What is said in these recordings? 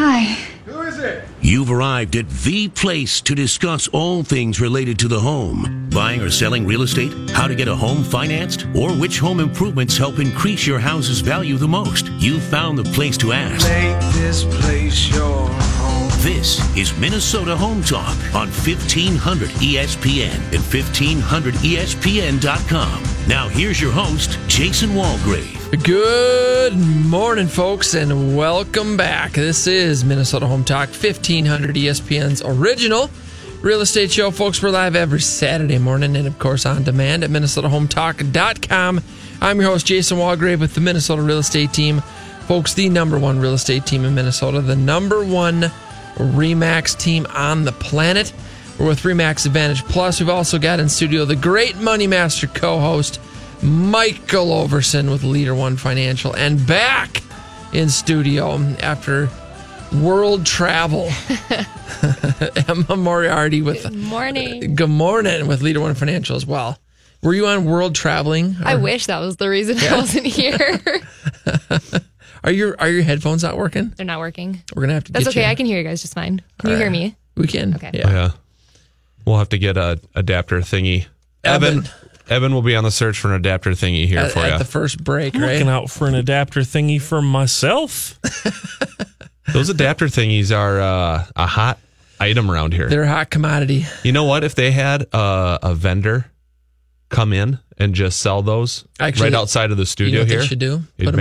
Hi. Who is it? You've arrived at the place to discuss all things related to the home. Buying or selling real estate, how to get a home financed, or which home improvements help increase your house's value the most. You've found the place to ask. Make this place your home. This is Minnesota Home Talk on 1500 ESPN and 1500ESPN.com. Now here's your host, Jason Walgrave. Good morning, folks, and welcome back. This is Minnesota Home Talk, 1500 ESPN's original real estate show. Folks, we're live every Saturday morning and, of course, on demand at MinnesotaHometalk.com. I'm your host, Jason Walgrave, with the Minnesota Real Estate Team. Folks, the number one real estate team in Minnesota, the number one Remax team on the planet. We're with Remax Advantage Plus. We've also got in studio the great Money Master co-host, Michael Overson with Leader One Financial, and back in studio after world travel, Emma Moriarty with Good morning with Leader One Financial as well. Were you on world traveling? I wish that was the reason I wasn't here. Are your headphones not working? They're not working. We're gonna have to. That's okay. I can hear you guys just fine. Can you hear me? We can. Okay. Yeah. We'll have to get a adapter thingy. Evan. Evan will be on the search for an adapter thingy here for you. At the first break, right? I'm looking out for an adapter thingy for myself. Those adapter thingies are a hot item around here. They're a hot commodity. You know what? If they had a vendor come in and just sell those right outside of the studio, you know what here, they should do? Put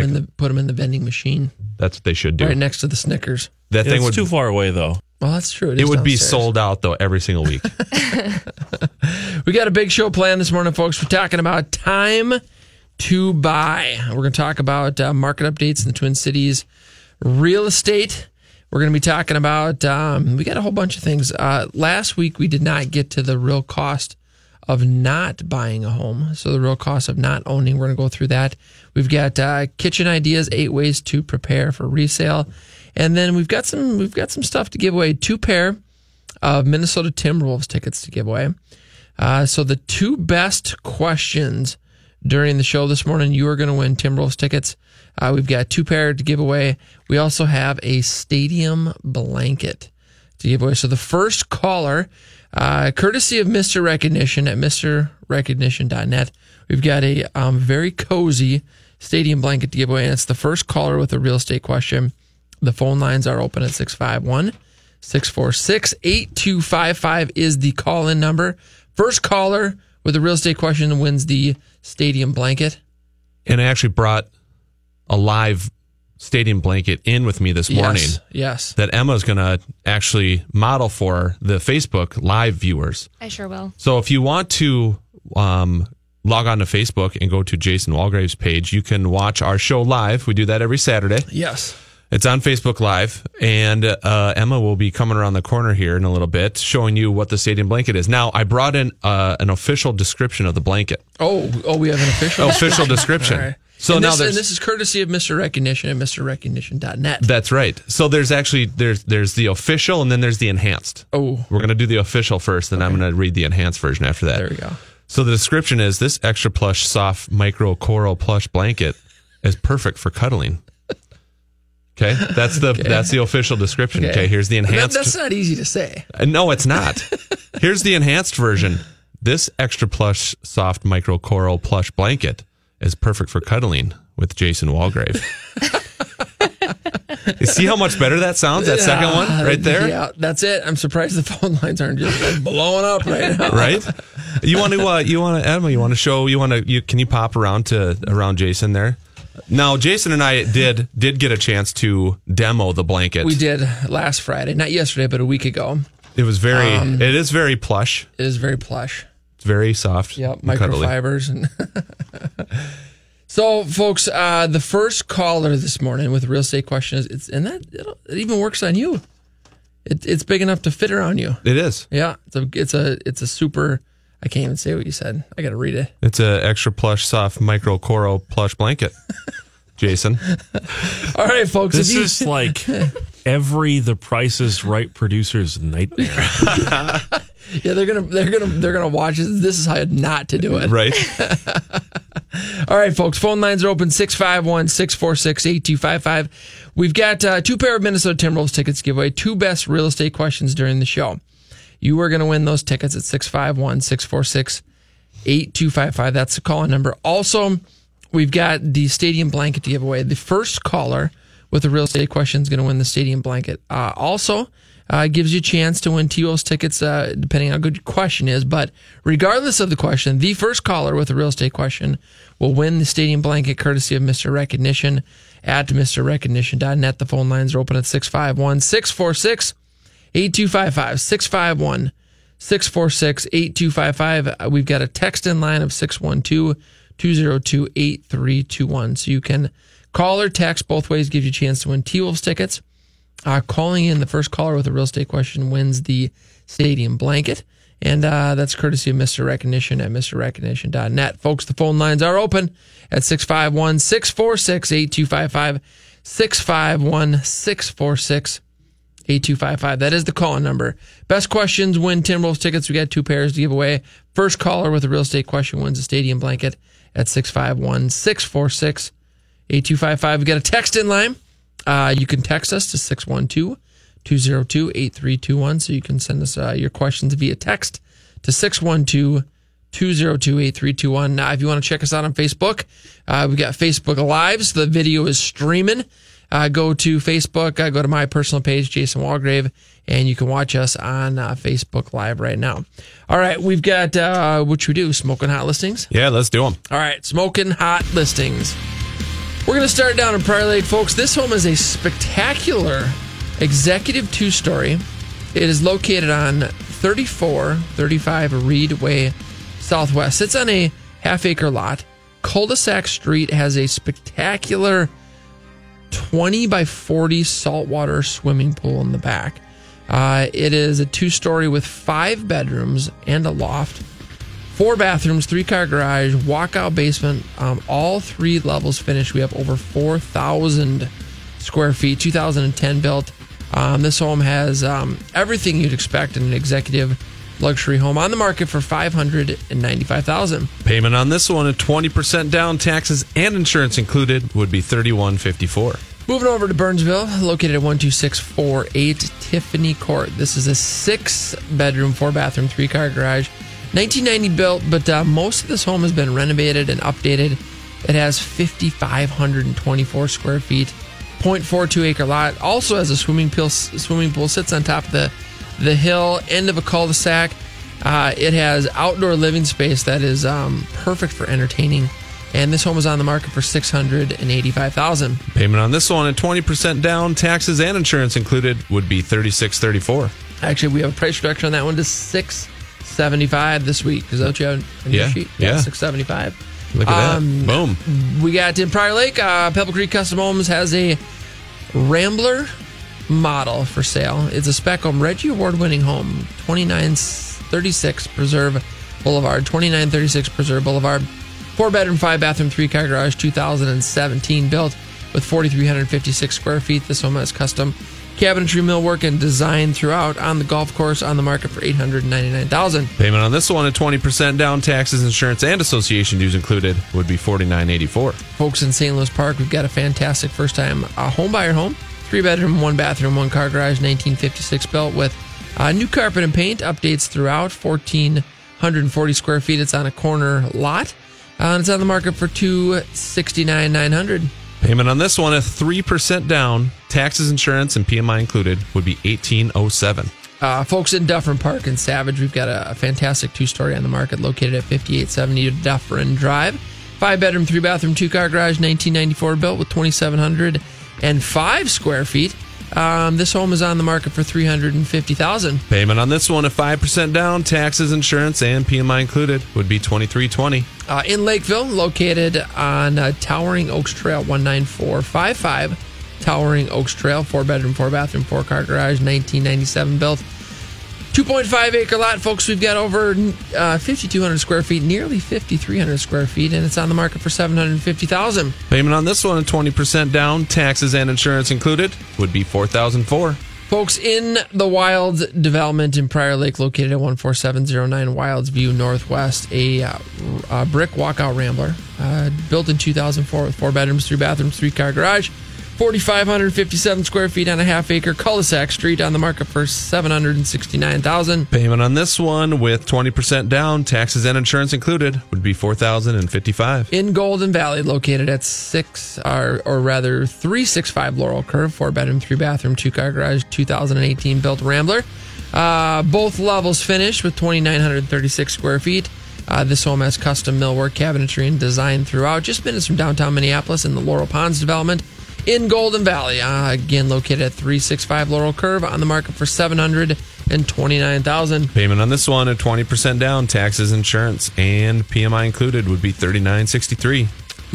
them in the vending machine. That's what they should do. Right next to the Snickers. It's too far away, though. Well, that's true. It would be sold out, though, every single week. We got a big show planned this morning, folks. We're talking about time to buy. We're going to talk about market updates in the Twin Cities real estate. We're going to be talking about, we got a whole bunch of things. Last week, we did not get to the real cost of not buying a home. So the real cost of not owning, we're going to go through that. We've got kitchen ideas, 8 ways to prepare for resale. And then we've got some stuff to give away. 2 pair of Minnesota Timberwolves tickets to give away. So the 2 best questions during the show this morning, you are going to win Timberwolves tickets. We've got 2 pair to give away. We also have a stadium blanket to give away. So the first caller, courtesy of Mr. Recognition at MrRecognition.net, we've got a very cozy stadium blanket to give away. And it's the first caller with a real estate question. The phone lines are open at 651-646-8255 is the call-in number. First caller with a real estate question wins the stadium blanket. And I actually brought a live stadium blanket in with me this morning. Yes. That Emma's going to actually model for the Facebook live viewers. I sure will. So if you want to log on to Facebook and go to Jason Walgrave's page, you can watch our show live. We do that every Saturday. Yes. It's on Facebook Live, and Emma will be coming around the corner here in a little bit, showing you what the stadium blanket is. Now, I brought in an official description of the blanket. Oh, we have an official description. Right. So and this is courtesy of Mr. Recognition at MrRecognition.net. That's right. So there's actually there's the official, and then there's the enhanced. Oh, we're gonna do the official first, then okay. I'm gonna read the enhanced version after that. There we go. So the description is: this extra plush, soft micro coral plush blanket is perfect for cuddling. Okay, that's the official description. Okay, here's the enhanced. That's not easy to say. No, it's not. Here's the enhanced version. This extra plush, soft micro coral plush blanket is perfect for cuddling with Jason Walgrave. You see how much better that sounds? That second one right there? Yeah, that's it. I'm surprised the phone lines aren't just blowing up right now. Right? Can you pop around Jason there? Now, Jason and I did get a chance to demo the blanket. We did last Friday, not yesterday, but a week ago. It was very. It is very plush. It is very plush. It's very soft. Yep, microfibers. And so, folks, the first caller this morning with a real estate question it even works on you. It's big enough to fit around you. It is. Yeah, it's a super. I can't even say what you said. I got to read it. It's an extra plush, soft, micro coral plush blanket, Jason. All right, folks. This is like every The Price is Right producer's nightmare. Yeah, they're gonna watch it. This is how not to do it, right? All right, folks, phone lines are open 651-646-8255. We've got two pair of Minnesota Timberwolves tickets to give away, two best real estate questions during the show. You are going to win those tickets at 651-646-8255. That's the call-in number. Also, we've got the stadium blanket to give away. The first caller with a real estate question is going to win the stadium blanket. Also, gives you a chance to win T-Wolves tickets, depending on how good your question is. But regardless of the question, the first caller with a real estate question will win the stadium blanket courtesy of Mr. Recognition at MrRecognition.net. The phone lines are open at 651-646-8255. 651-646-8255. We've got a text in line of 612-202-8321. So you can call or text. Both ways gives you a chance to win T-Wolves tickets. Calling in the first caller with a real estate question wins the stadium blanket. And that's courtesy of Mr. Recognition at MrRecognition.net. Folks, the phone lines are open at 651-646-8255. 651-646-8255. That is the call number. Best questions win Timberwolves tickets. We got two pairs to give away. First caller with a real estate question wins a stadium blanket at 651-646-8255. We got a text in line. You can text us to 612-202-8321. So you can send us your questions via text to 612-202-8321. Now, if you want to check us out on Facebook, we've got Facebook Lives. The video is streaming. Go to Facebook, go to my personal page, Jason Walgrave, and you can watch us on Facebook Live right now. All right, we've got, what should we do, Smoking Hot Listings? Yeah, let's do them. All right, Smoking Hot Listings. We're going to start down in Prior Lake, folks. This home is a spectacular executive two-story. It is located on 3435 Reed Way Southwest. It's on a half-acre lot. Cul-de-sac street has a spectacular 20 by 40 saltwater swimming pool in the back. It is a two-story with 5 bedrooms and a loft. 4 bathrooms, 3-car garage, walkout basement, all 3 levels finished. We have over 4,000 square feet, 2010 built. This home has everything you'd expect in an executive luxury home, on the market for $595,000. Payment on this one at 20% down, taxes and insurance included, would be $3154. Moving over to Burnsville, located at 12648 Tiffany Court. This is a 6-bedroom, 4-bathroom, 3-car garage. 1990 built, but most of this home has been renovated and updated. It has 5,524 square feet, 0.42 acre lot. Also has a swimming pool, sits on top of the hill, end of a cul-de-sac. It has outdoor living space that is perfect for entertaining. And this home is on the market for $685,000. Payment on this one at 20% down, taxes and insurance included, would be $3634. Actually, we have a price reduction on that one to $675 this week. Is that what you have on your sheet? Yeah. $675. Look at that. Boom. We got in Prior Lake, Pebble Creek Custom Homes has a Rambler model for sale. It's a spec home, Reggie Award-winning home, 2936 Preserve Boulevard, 2936 Preserve Boulevard, 4-bedroom, 5-bathroom, 3-car garage, 2017 built with 4,356 square feet. This home has custom cabinetry, millwork, and design throughout, on the golf course, on the market for $899,000. Payment on this one at 20% down, taxes, insurance, and association dues included, would be $4984. Folks, in St. Louis Park, we've got a fantastic first-time homebuyer home. 3-bedroom, 1-bathroom, 1-car garage, 1956 built with new carpet and paint, updates throughout, 1,440 square feet. It's on a corner lot, and it's on the market for $269,900. Payment on this one at 3% down, taxes, insurance, and PMI included, would be $1,807. Folks, in Dufferin Park in Savage, we've got a fantastic two-story on the market, located at 5870 Dufferin Drive. 5-bedroom, 3-bathroom, 2-car garage, 1994 built with 2,705 square feet. This home is on the market for $350,000. Payment on this one at 5% down, taxes, insurance, and PMI included, would be $2320. In Lakeville, located on Towering Oaks Trail, 19455 Towering Oaks Trail, 4-bedroom, 4-bathroom, 4-car garage, 1997 built, 2.5 acre lot. Folks, we've got over 5,200 square feet, nearly 5,300 square feet, and it's on the market for $750,000. Payment on this one at 20% down, taxes and insurance included, would be $4,004. Folks, in the Wilds development in Prior Lake, located at 14709 Wilds View Northwest, a brick walkout Rambler, Built in 2004 with 4 bedrooms, 3 bathrooms, 3-car garage, 4,557 square feet on a half-acre cul-de-sac street on the market for $769,000. Payment on this one with 20% down, taxes and insurance included, would be $4,055. In Golden Valley, located at 365 Laurel Curve, 4-bedroom, 3-bathroom, 2-car garage, 2018 built Rambler. Both levels finished with 2,936 square feet. This home has custom millwork, cabinetry, and design throughout. Just minutes from downtown Minneapolis in the Laurel Ponds development. In Golden Valley, again located at 365 Laurel Curve, on the market for $729,000. Payment on this one at 20% down, taxes, insurance, and PMI included would be $39.63.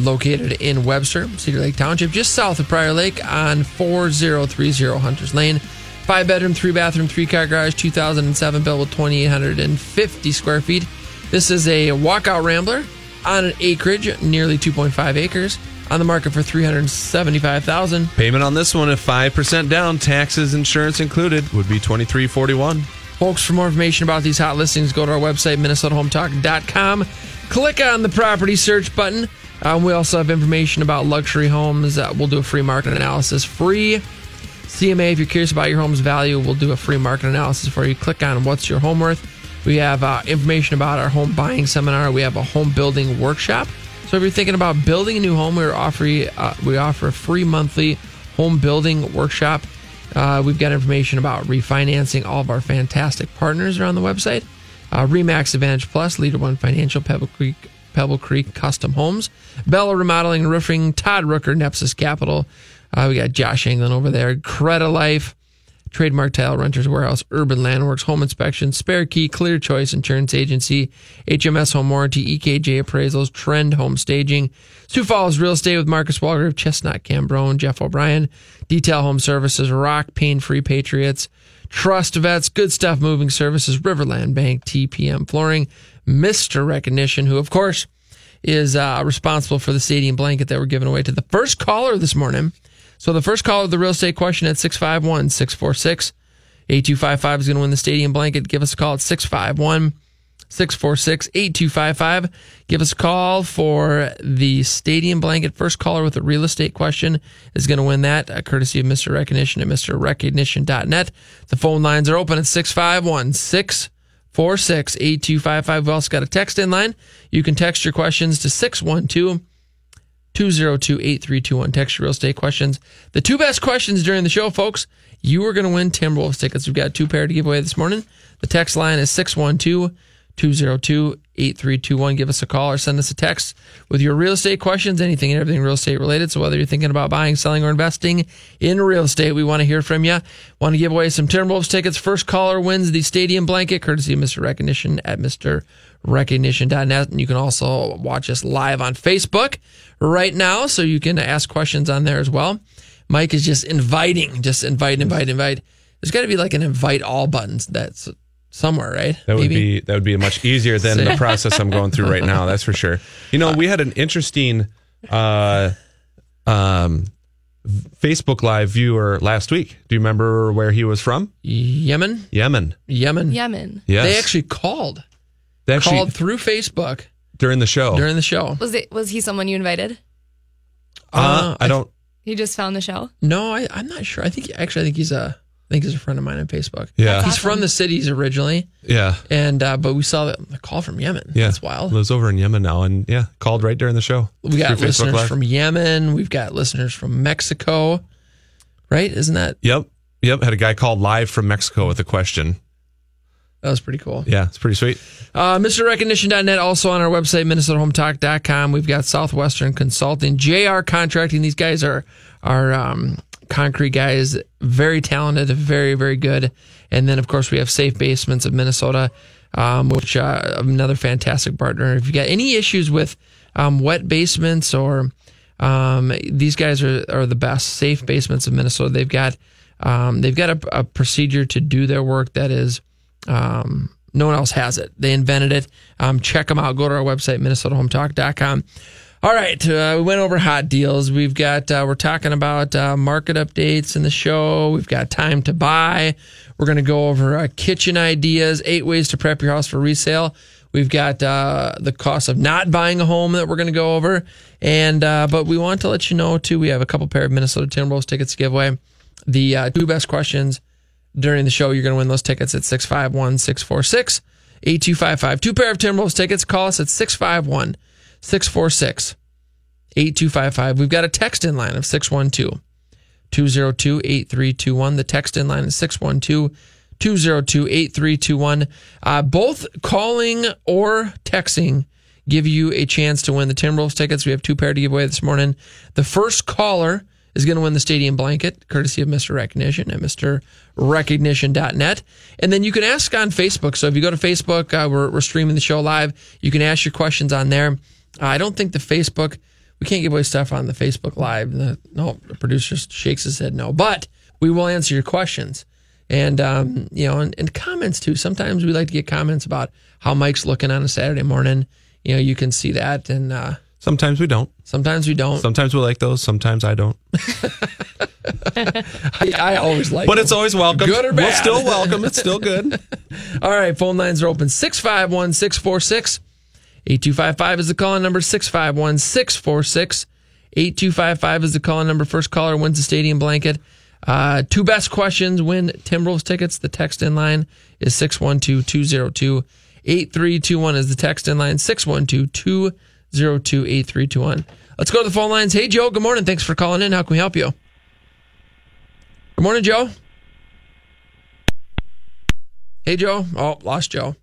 Located in Webster, Cedar Lake Township, just south of Prior Lake on 4030 Hunters Lane. 5-bedroom, 3-bathroom, 3-car garage, 2007 built with 2,850 square feet. This is a walkout Rambler on an acreage, nearly 2.5 acres. On the market for $375,000. Payment on this one at 5% down, taxes, insurance included, would be $23.41. Folks, for more information about these hot listings, go to our website, MinnesotaHometalk.com. Click on the property search button. We also have information about luxury homes. We'll do a free market analysis. Free CMA, if you're curious about your home's value, we'll do a free market analysis for you. Click on what's your home worth. We have information about our home buying seminar. We have a home building workshop. So if you're thinking about building a new home, we offer a free monthly home building workshop. We've got information about refinancing. All of our fantastic partners are on the website. Remax Advantage Plus, Leader One Financial, Pebble Creek Custom Homes, Bella Remodeling and Roofing, Todd Rooker, Nepsis Capital. We got Josh Anglin over there, Credit Life, Trademark Tile, Renter's Warehouse, Urban Landworks, Home Inspection, Spare Key, Clear Choice Insurance Agency, HMS Home Warranty, EKJ Appraisals, Trend Home Staging, Sioux Falls Real Estate with Marcus Walgrave, Chestnut Cambronne, Jeff O'Brien, Detail Home Services, Rock Pain Free Patriots, Trust Vets, Good Stuff Moving Services, Riverland Bank, TPM Flooring, Mr. Recognition, who of course is responsible for the stadium blanket that we're giving away to the first caller this morning. So the first caller of the real estate question at 651-646-8255 is going to win the stadium blanket. Give us a call at 651-646-8255. Give us a call for the stadium blanket. First caller with a real estate question is going to win that, courtesy of Mr. Recognition at MrRecognition.net. The phone lines are open at 651-646-8255. We've also got a text in line. You can text your questions to 612-202-8321. Text your real estate questions. The 2 best questions during the show, folks. You are going to win Timberwolves tickets. We've got 2 pair to give away this morning. The text line is 612-202-8321. Give us a call or send us a text with your real estate questions, anything and everything real estate related. So whether you're thinking about buying, selling, or investing in real estate, we want to hear from you. Want to give away some Timberwolves tickets. First caller wins the stadium blanket, courtesy of Mr. Recognition at MrRecognition.net. And you can also watch us live on Facebook right now, so you can ask questions on there as well. Mike is just invite. There's got to be like an invite all button that's somewhere, right? That would be much easier than the process I'm going through right now. That's for sure. You know, we had an interesting Facebook Live viewer last week. Do you remember where he was from? Yemen. Yes. They actually called. They called through Facebook. During the show. Was he someone you invited? I don't. He just found the show? No, I'm not sure. I think he's a friend of mine on Facebook. Yeah. That's awesome. From the cities originally. Yeah. And but we saw a call from Yemen. Yeah. That's wild. Lives over in Yemen now, and yeah, called right during the show. We got listeners from Yemen. We've got listeners from Mexico. Right? Isn't that? Yep. Had a guy called live from Mexico with a question. That was pretty cool. Yeah, it's pretty sweet. MrRecognition.net, also on our website, MinnesotaHometalk.com. We've got Southwestern Consulting, JR Contracting. These guys are concrete guys, very talented, very, very good. And then, of course, we have Safe Basements of Minnesota, which another fantastic partner. If you've got any issues with wet basements or these guys are the best, Safe Basements of Minnesota. They've got a procedure to do their work that is... no one else has it. They invented it. Check them out. Go to our website, MinnesotaHometalk.com. All right. We went over hot deals. We've got, we're talking about market updates in the show. We've got time to buy. We're going to go over kitchen ideas, 8 ways to prep your house for resale. We've got the cost of not buying a home that we're going to go over. And but we want to let you know, too, we have a couple pair of Minnesota Timberwolves tickets to give away. The two best questions during the show, you're going to win those tickets at 651-646-8255. Two pair of Timberwolves tickets. Call us at 651-646-8255. We've got a text in line of 612-202-8321. The text in line is 612-202-8321. Both calling or texting give you a chance to win the Timberwolves tickets. We have two pair to give away this morning. The first caller is going to win the stadium blanket, courtesy of Mr. Recognition at MrRecognition.net. And then you can ask on Facebook. So if you go to Facebook, we're streaming the show live. You can ask your questions on there. I don't think the Facebook, we can't give away stuff on the Facebook Live. No, the producer just shakes his head no. But we will answer your questions. And, you know, and comments, too. Sometimes we like to get comments about how Mike's looking on a Saturday morning. You know, you can see that. And sometimes we don't. Sometimes we don't. Sometimes we like those. Sometimes I don't. I always like them. But it's always welcome. Good or bad. We're still welcome. It's still good. All right. Phone lines are open. 651-646-8255 is the call-in number. 651-646-8255 is the call-in number. First caller wins the stadium blanket. Two best questions win Timberwolves tickets. The text in line is 612-202-8321 is the text in line. 612-202-8321. Let's go to the phone lines. Hey, Joe. Good morning. Thanks for calling in. How can we help you? Good morning, Joe. Hey, Joe. Oh, lost Joe.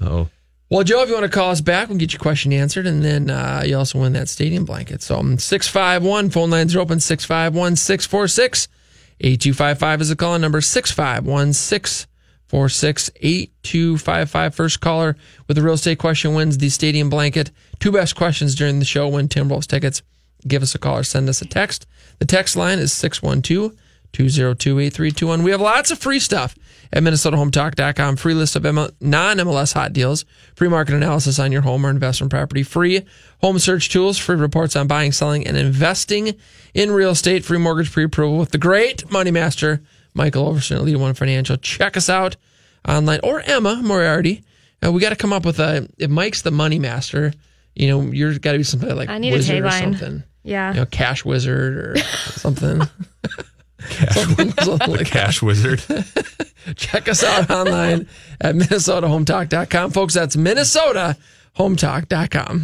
Uh-oh. Well, Joe, if you want to call us back, we'll get your question answered, and then you also win that stadium blanket. So 651, phone lines are open, 651-646-8255 is the call number, 651-646-8255. First caller with a real estate question wins the stadium blanket. Two best questions during the show win Timberwolves tickets. Give us a call or send us a text. The text line is 612-202-8321. We have lots of free stuff at MinnesotaHometalk.com. Free list of non-MLS hot deals, free market analysis on your home or investment property, free home search tools, free reports on buying, selling, and investing in real estate, free mortgage pre-approval with the great money master, Michael Overson at Leader One Financial. Check us out online. Or Emma Moriarty. We got to come up with a, if Mike's the money master, you know, you're got to be something like wizard or something. Yeah. You know, cash wizard or something. Cash, cash wizard. Check us out online at MinnesotaHometalk.com. Folks, that's MinnesotaHometalk.com.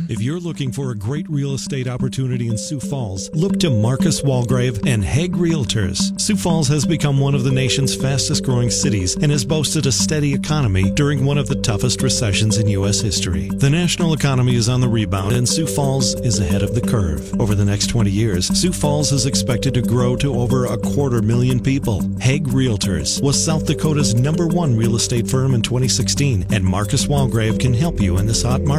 If you're looking for a great real estate opportunity in Sioux Falls, look to Marcus Walgrave and Hague Realtors. Sioux Falls has become one of the nation's fastest growing cities and has boasted a steady economy during one of the toughest recessions in U.S. history. The national economy is on the rebound and Sioux Falls is ahead of the curve. Over the next 20 years, Sioux Falls is expected to grow to over 250,000 people. Hague Realtors was South Dakota's #1 real estate firm in 2016, and Marcus Walgrave can help you in this hot market.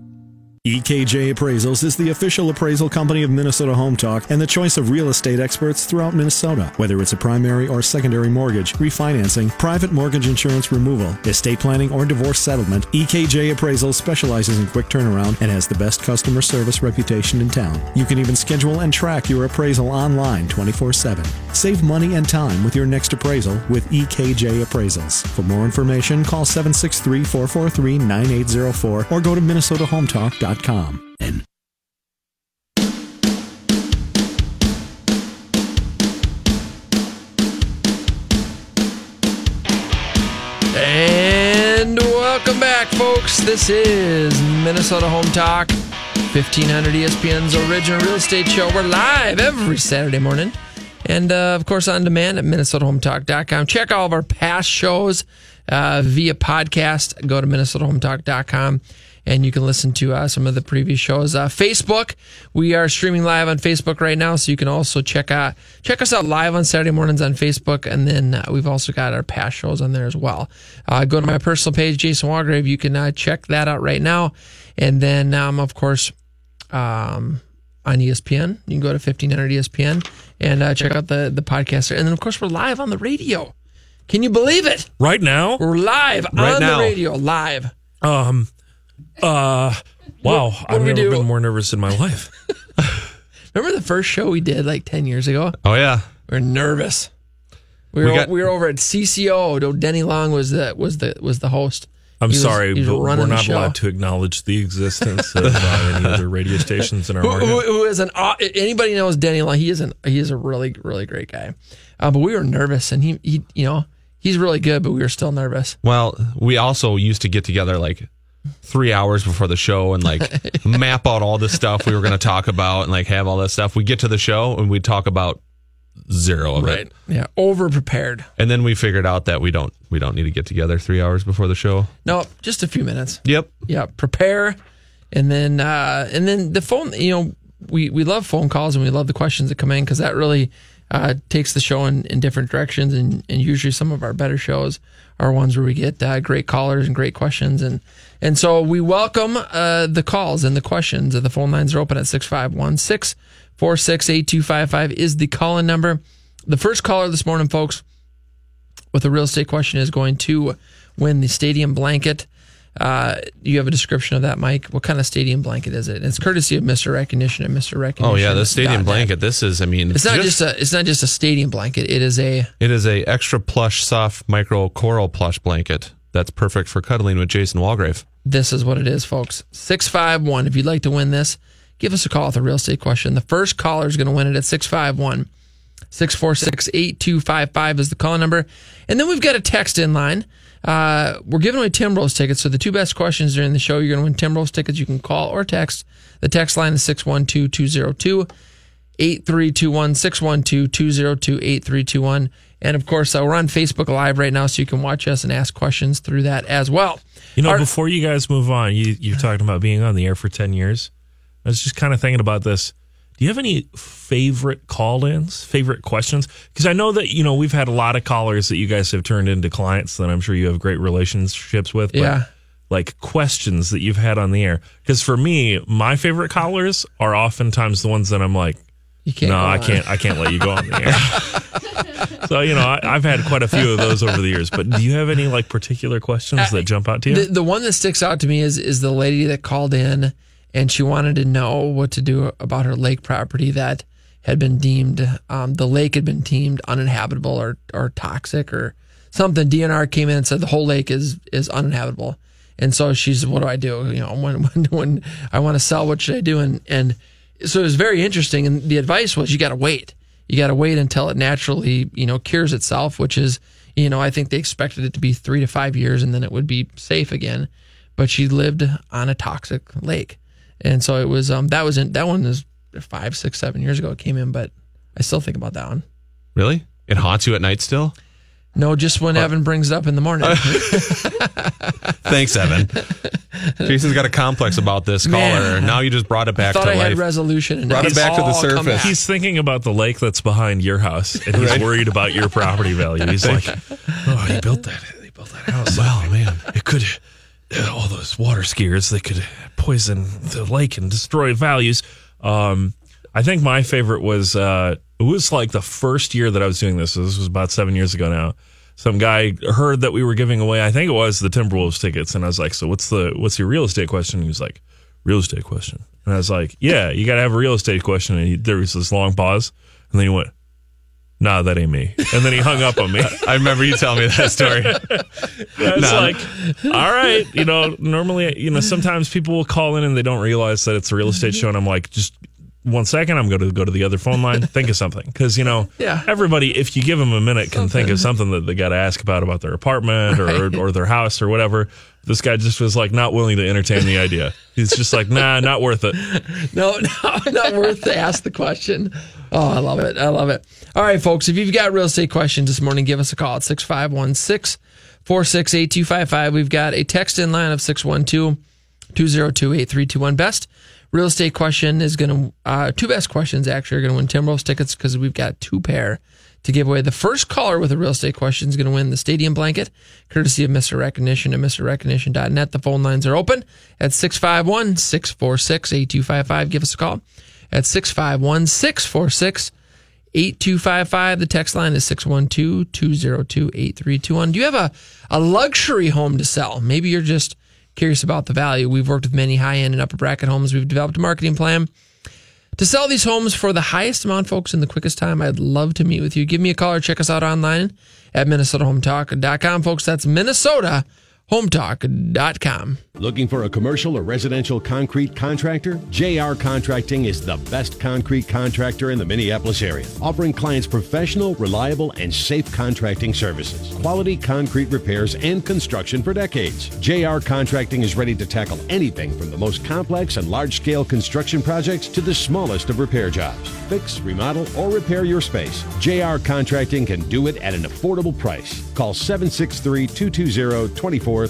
EKJ Appraisals is the official appraisal company of Minnesota Home Talk and the choice of real estate experts throughout Minnesota. Whether it's a primary or secondary mortgage, refinancing, private mortgage insurance removal, estate planning, or divorce settlement, EKJ Appraisals specializes in quick turnaround and has the best customer service reputation in town. You can even schedule and track your appraisal online 24/7. Save money and time with your next appraisal with EKJ Appraisals. For more information, call 763-443-9804 or go to minnesotahometalk.com. And welcome back, folks. This is Minnesota Home Talk, 1500 ESPN's original real estate show. We're live every Saturday morning. And, of course, on demand at MinnesotaHometalk.com. Check all of our past shows via podcast. Go to MinnesotaHometalk.com. And you can listen to some of the previous shows. Facebook, we are streaming live on Facebook right now, so you can also check us out live on Saturday mornings on Facebook. And then we've also got our past shows on there as well. Go to my personal page, Jason Walgrave. You can check that out right now. And then, of course, on ESPN, you can go to 1500 ESPN and check out the podcast there. And then, of course, we're live on the radio. Can you believe it? Right now? We're live right on now. The radio, live. Wow, I've never been more nervous in my life. Remember the first show we did like 10 years ago? Oh, yeah. We were nervous. We were over at CCO. Denny Long was the host. I'm sorry, but we're not allowed to acknowledge the existence of any other radio stations in our market. Who is anybody knows Denny Long? He is a really, really great guy. But we were nervous, and he he's really good, but we were still nervous. Well, we also used to get together like 3 hours before the show and like map out all the stuff we were going to talk about and like have all that stuff. We get to the show and we talk about zero of it. Yeah. Over prepared. And then we figured out that we don't need to get together 3 hours before the show. No, just a few minutes. Yep. Yeah. Prepare. And then the phone, we love phone calls and we love the questions that come in because that really takes the show in different directions. And usually some of our better shows are ones where we get great callers and great questions. And so we welcome the calls and the questions. The phone lines are open at 651-646-8255 is the call-in number. The first caller this morning, folks, with a real estate question is going to win the stadium blanket. You have a description of that, Mike. What kind of stadium blanket is it? It's courtesy of Mr. Recognition and Mr. Recognition. Oh yeah, the stadium blanket. This is, it's not just a stadium blanket. It is a extra plush, soft micro coral plush blanket that's perfect for cuddling with Jason Walgrave. This is what it is, folks. 651. If you'd like to win this, give us a call with a real estate question. The first caller is going to win it at 651-646-8255 is the call number. And then we've got a text in line. We're giving away Timberwolves tickets. So the two best questions during the show, you're going to win Timberwolves tickets. You can call or text. The text line is 612-202-8321, 612-202-8321. And, of course, we're on Facebook Live right now, so you can watch us and ask questions through that as well. Before you guys move on, you're talking about being on the air for 10 years. I was just kind of thinking about this. Do you have any favorite call-ins, favorite questions? Because I know that, we've had a lot of callers that you guys have turned into clients that I'm sure you have great relationships with. But yeah. Like questions that you've had on the air. Because for me, my favorite callers are oftentimes the ones that I'm like, I can't let you go on the air. So, I've had quite a few of those over the years. But do you have any like particular questions that jump out to you? The one that sticks out to me is the lady that called in and she wanted to know what to do about her lake property that had been deemed, the lake had been deemed uninhabitable or toxic or something. DNR came in and said the whole lake is uninhabitable. And so she said, what do I do? When I want to sell, what should I do? And so it was very interesting, and the advice was you got to wait until it naturally cures itself, which is I think they expected it to be 3 to 5 years and then it would be safe again, but she lived on a toxic lake. And so it was, that one is 5, 6, 7 years ago it came in, but I still think about that one. Really? It haunts you at night still? No, just when Evan brings it up in the morning. Thanks, Evan. Jason's got a complex about this caller. Man, now you just brought it back to life. I thought I had resolution. And brought it back to the surface. He's thinking about the lake that's behind your house, and he's worried about your property value. He's like, oh, he built that. They built that house. Wow, man. It could... all those water skiers, they could poison the lake and destroy values. I think my favorite was, it was like the first year that I was doing this. So this was about 7 years ago now. Some guy heard that we were giving away, I think it was the Timberwolves tickets. And I was like, so what's your real estate question? And he was like, real estate question. And I was like, yeah, you got to have a real estate question. And there was this long pause. And then he went, nah, that ain't me. And then he hung up on me. I remember you telling me that story. Like, all right, normally, sometimes people will call in and they don't realize that it's a real estate show. And I'm like, just 1 second, I'm going to go to the other phone line, think of something. Because, everybody, if you give them a minute, can think of something that they got to ask about their apartment or their house or whatever. This guy just was like not willing to entertain the idea. He's just like, nah, not worth it. No, not worth to ask the question. Oh, I love it. I love it. All right, folks, if you've got real estate questions this morning, give us a call at 651-646-8255. We've got a text in line of 612-202-8321. Best real estate question is going to, two best questions actually are going to win Timberwolves tickets because we've got two pair to give away. The first caller with a real estate question is going to win the stadium blanket, courtesy of Mr. Recognition and MrRecognition.net. The phone lines are open at 651-646-8255. Give us a call at 651-646-8255. The text line is 612-202-8321. Do you have a luxury home to sell? Maybe you're just curious about the value. We've worked with many high-end and upper bracket homes. We've developed a marketing plan to sell these homes for the highest amount, folks, in the quickest time. I'd love to meet with you. Give me a call or check us out online at MinnesotaHometalk.com, folks. That's MinnesotaHometalk.com. Looking for a commercial or residential concrete contractor? JR Contracting is the best concrete contractor in the Minneapolis area, offering clients professional, reliable, and safe contracting services, quality concrete repairs, and construction for decades. JR Contracting is ready to tackle anything from the most complex and large-scale construction projects to the smallest of repair jobs. Fix, remodel, or repair your space. JR Contracting can do it at an affordable price. Call 763-220-2434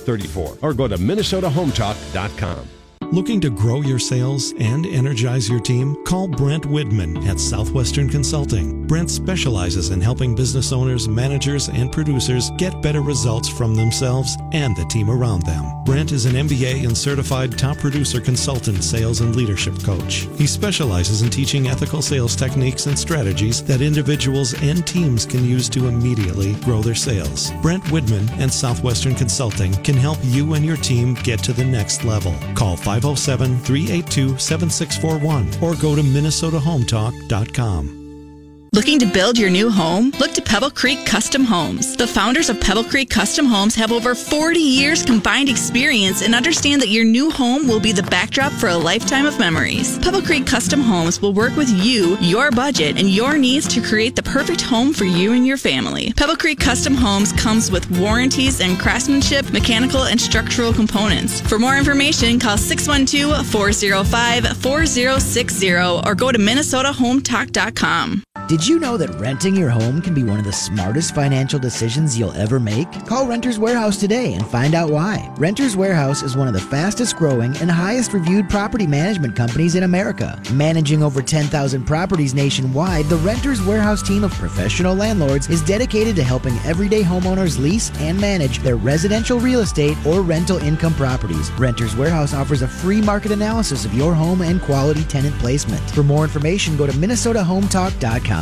or go to MinnesotaHometalk.com. Looking to grow your sales and energize your team? Call Brent Widman at Southwestern Consulting. Brent specializes in helping business owners, managers, and producers get better results from themselves and the team around them. Brent is an MBA and certified top producer consultant sales and leadership coach. He specializes in teaching ethical sales techniques and strategies that individuals and teams can use to immediately grow their sales. Brent Widman and Southwestern Consulting can help you and your team get to the next level. Call 507-382-7641 or go to MinnesotaHometalk.com. Looking to build your new home? Look to Pebble Creek Custom Homes. The founders of Pebble Creek Custom Homes have over 40 years combined experience and understand that your new home will be the backdrop for a lifetime of memories. Pebble Creek Custom Homes will work with you, your budget, and your needs to create the perfect home for you and your family. Pebble Creek Custom Homes comes with warranties and craftsmanship, mechanical, and structural components. For more information, call 612-405-4060 or go to MinnesotaHometalk.com. Did you know that renting your home can be one of the smartest financial decisions you'll ever make? Call Renter's Warehouse today and find out why. Renter's Warehouse is one of the fastest growing and highest reviewed property management companies in America. Managing over 10,000 properties nationwide, the Renter's Warehouse team of professional landlords is dedicated to helping everyday homeowners lease and manage their residential real estate or rental income properties. Renter's Warehouse offers a free market analysis of your home and quality tenant placement. For more information, go to MinnesotaHometalk.com.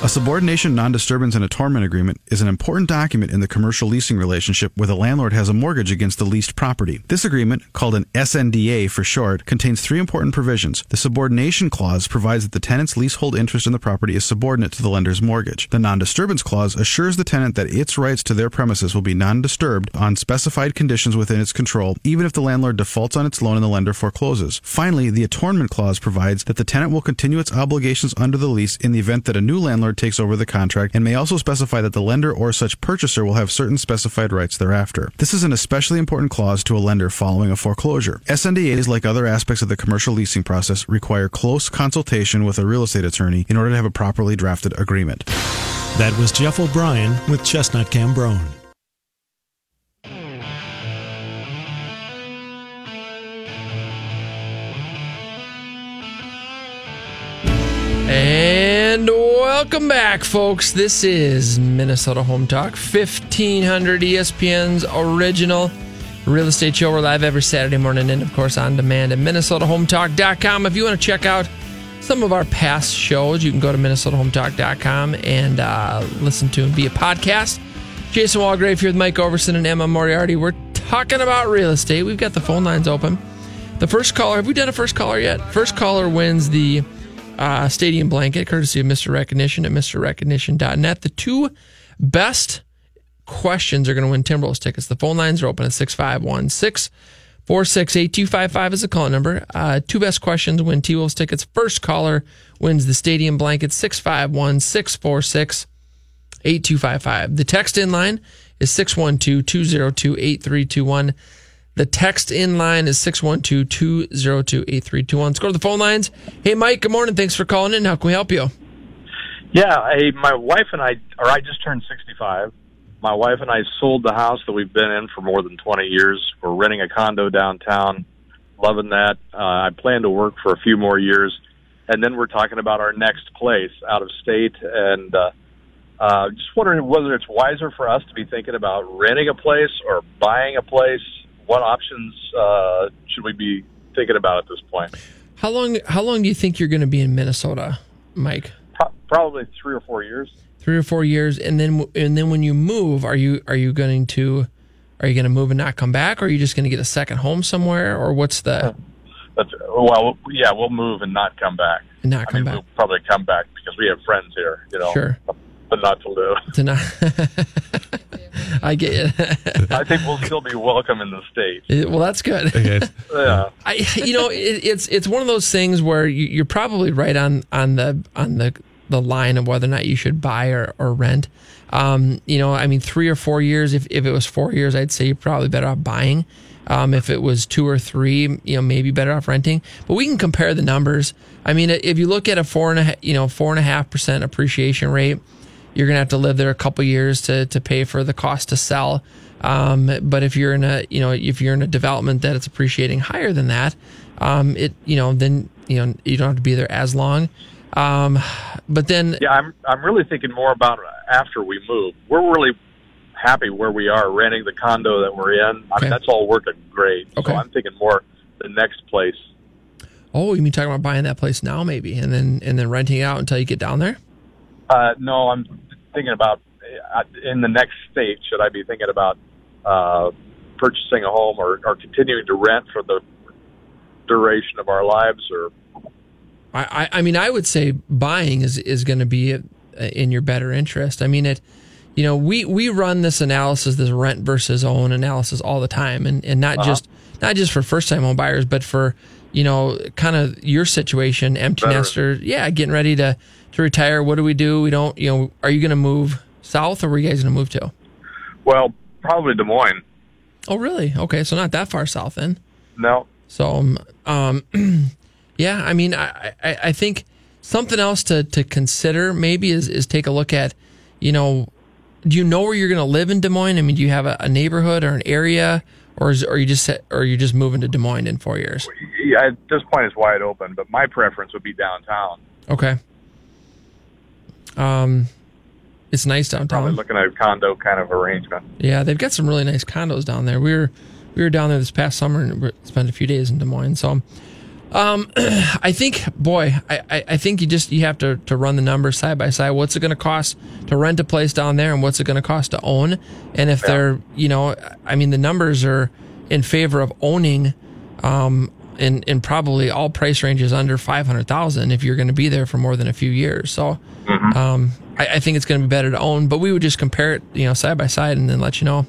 A subordination non-disturbance and a torment agreement is an important document in the commercial leasing relationship where the landlord has a mortgage against the leased property. This agreement, called an SNDA for short, contains three important provisions. The subordination clause provides that the tenant's leasehold interest in the property is subordinate to the lender's mortgage. The non-disturbance clause assures the tenant that its rights to their premises will be non-disturbed on specified conditions within its control, even if the landlord defaults on its loan and the lender forecloses. Finally, the attornment clause provides that the tenant will continue its obligations under the lease in the event that a new landlord takes over the contract, and may also specify that the lender or such purchaser will have certain specified rights thereafter. This is an especially important clause to a lender following a foreclosure. SNDAs, like other aspects of the commercial leasing process, require close consultation with a real estate attorney in order to have a properly drafted agreement. That was Jeff O'Brien with Chestnut Cambronne. And welcome back, folks. This is Minnesota Home Talk, 1500 ESPN's original real estate show. We're live every Saturday morning and, of course, on demand at MinnesotaHometalk.com. If you want to check out some of our past shows, you can go to MinnesotaHometalk.com and listen to them via podcast. Jason Walgrave here with Mike Overson and Emma Moriarty. We're talking about real estate. We've got the phone lines open. The first caller, have we done a first caller yet? First caller wins the stadium blanket, courtesy of Mr. Recognition at MrRecognition.net. The two best questions are going to win Timberwolves tickets. The phone lines are open at 651-646-8255 is the call number. Two best questions win T-Wolves tickets. First caller wins the stadium blanket, 651-646-8255. The text in line is 612-202-8321. The text in line is 612-202-8321. Let's go to the phone lines. Hey, Mike, good morning. Thanks for calling in. How can we help you? Yeah, hey, my wife and I just turned 65. My wife and I sold the house that we've been in for more than 20 years. We're renting a condo downtown, loving that. I plan to work for a few more years, and then we're talking about our next place out of state, and just wondering whether it's wiser for us to be thinking about renting a place or buying a place. What options should we be thinking about at this point? How long do you think you're going to be in Minnesota, Mike? Probably 3 or 4 years. 3 or 4 years, and then when you move, are you going to move and not come back, or are you just going to get a second home somewhere, or what's the? Well, yeah, we'll move and not come back. And not come back. We'll probably come back because we have friends here, you know. Sure. But not to live. I get it. I think we'll still be welcome in the state. Well, that's good. Okay. Yeah. It's one of those things where you're probably right on the line of whether or not you should buy or rent. 3 or 4 years. If it was 4 years, I'd say you're probably better off buying. If it was 2 or 3, maybe better off renting. But we can compare the numbers. I mean, if you look at a 4.5% appreciation rate. You're going to have to live there a couple years to pay for the cost to sell. But if you're in a development that it's appreciating higher than that, then you don't have to be there as long. I'm really thinking more about after we move. We're really happy where we are renting the condo that we're in. Okay. I mean, that's all working great. Okay. So I'm thinking more the next place. Oh, you mean talking about buying that place now maybe and then renting it out until you get down there? No, I'm thinking about in the next state. Should I be thinking about purchasing a home or continuing to rent for the duration of our lives? Or I mean, I would say buying is going to be in your better interest. I mean, it, you know, we run this analysis, this rent versus own analysis all the time, and not just for first time home buyers, but for, you know, kind of your situation, empty nester, getting ready to retire. What do we do? We don't, you know, are you going to move south, or where are you guys going to move to? Well, probably Des Moines. Oh, really? Okay, so not that far south then. No. So, yeah, I mean, I think something else to consider maybe is take a look at, you know, do you know where you're going to live in Des Moines? I mean, do you have a neighborhood or an area, or are you just moving to Des Moines in 4 years? Yeah, at this point, it's wide open, but my preference would be downtown. Okay. It's nice downtown. Probably looking at a condo kind of arrangement. Yeah, they've got some really nice condos down there. We were down there this past summer and spent a few days in Des Moines. So, I think, I think you have to run the numbers side by side. What's it going to cost to rent a place down there, and what's it going to cost to own? And if they're, you know, I mean, the numbers are in favor of owning, in probably all price ranges under $500,000 if you're going to be there for more than a few years. So, I think it's going to be better to own, but we would just compare it, you know, side by side and then let you know.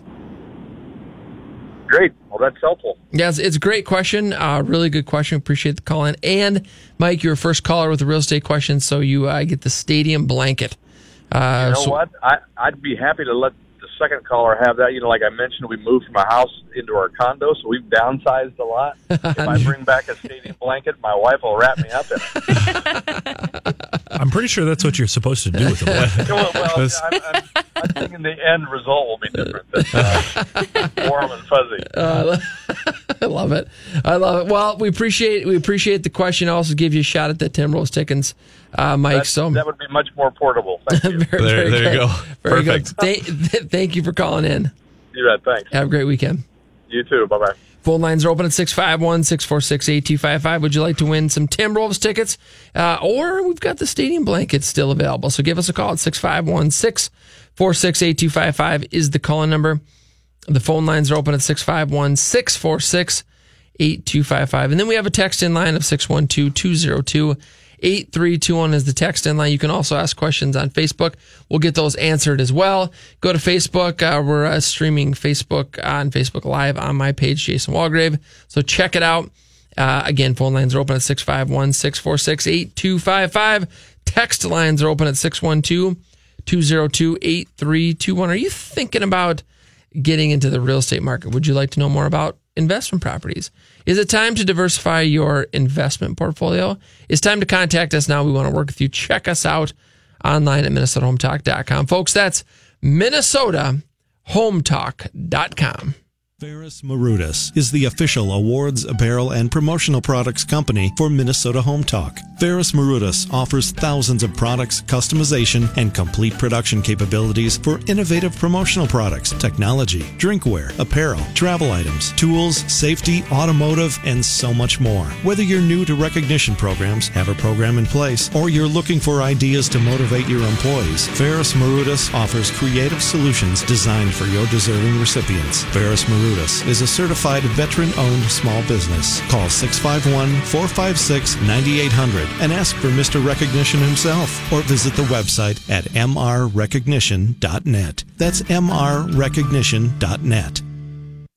Great. Well, that's helpful. Yes, it's a great question. Really good question. Appreciate the call in. And Mike, you're a first caller with a real estate question, so you get the stadium blanket. You know, so what? I'd be happy to let the second caller have that. You know, like I mentioned, we moved from a house into our condo, so we've downsized a lot. If I bring back a stadium blanket, my wife will wrap me up in it. I'm pretty sure that's what you're supposed to do with the blanket. Well, I'm thinking the end result will be different. Than, warm and fuzzy. I love it. Well, we appreciate the question. I also give you a shot at the Timberwolves tickets, Mike. So that would be much more portable. Thank you. There you go. Very perfect. Good. Thank you for calling in. You bet. Thanks. Have a great weekend. You too. Bye bye. Phone lines are open at 651-646-8255. Would you like to win some Timberwolves tickets? Or we've got the stadium blankets still available. So give us a call at 651-646-8255 is the call-in number. The phone lines are open at 651-646-8255. And then we have a text-in line of 612-202-8321 is the text-in line. You can also ask questions on Facebook. We'll get those answered as well. Go to Facebook. We're streaming Facebook on Facebook Live on my page, Jason Walgrave. So check it out. Again, phone lines are open at 651-646-8255. Text lines are open at 612-202-8321. Are you thinking about getting into the real estate market? Would you like to know more about investment properties? Is it time to diversify your investment portfolio? It's time to contact us now. We want to work with you. Check us out online at MinnesotaHometalk.com. Folks, that's MinnesotaHometalk.com. Ferris Maroudis is the official awards, apparel, and promotional products company for Minnesota Home Talk. Ferris Maroudis offers thousands of products, customization, and complete production capabilities for innovative promotional products, technology, drinkware, apparel, travel items, tools, safety, automotive, and so much more. Whether you're new to recognition programs, have a program in place, or you're looking for ideas to motivate your employees, Ferris Maroudis offers creative solutions designed for your deserving recipients. Ferris Maroudis is a certified veteran-owned small business. Call 651-456-9800 and ask for Mr. Recognition himself, or visit the website at MrRecognition.net. That's MrRecognition.net.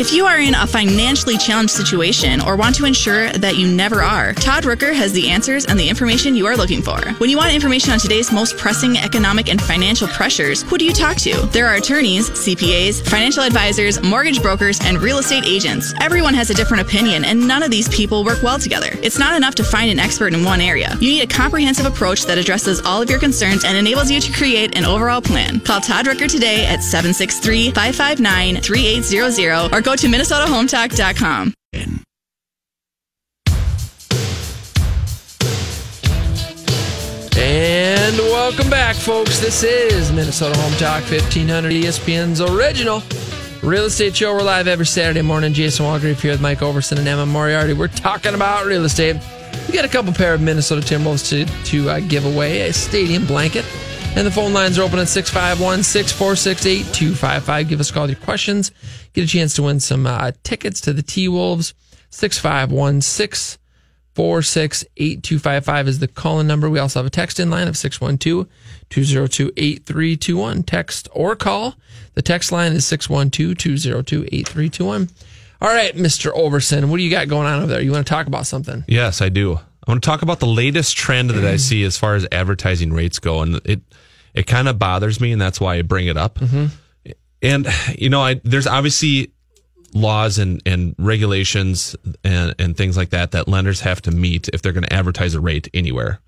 If you are in a financially challenged situation or want to ensure that you never are, Todd Rooker has the answers and the information you are looking for. When you want information on today's most pressing economic and financial pressures, who do you talk to? There are attorneys, CPAs, financial advisors, mortgage brokers, and real estate agents. Everyone has a different opinion, and none of these people work well together. It's not enough to find an expert in one area. You need a comprehensive approach that addresses all of your concerns and enables you to create an overall plan. Call Todd Rooker today at 763-559-3800 or go to MinnesotaHometalk.com. And welcome back, folks. This is Minnesota Home Talk 1500 ESPN's original real estate show. We're live every Saturday morning. Jason Walgrave here with Mike Overson and Emma Moriarty. We're talking about real estate. We got a couple pair of Minnesota Timberwolves to give away, a stadium blanket. And the phone lines are open at 651-646-8255. Give us a call with your questions. Get a chance to win some tickets to the T-Wolves. 651-646-8255 is the call-in number. We also have a text-in line of 612-202-8321. Text or call. The text line is 612-202-8321. All right, Mr. Overson, what do you got going on over there? You want to talk about something? Yes, I do. I want to talk about the latest trend that I see as far as advertising rates go, and it kind of bothers me, and that's why I bring it up. Mm-hmm. And, you know, there's obviously laws and regulations and things like that lenders have to meet if they're going to advertise a rate anywhere.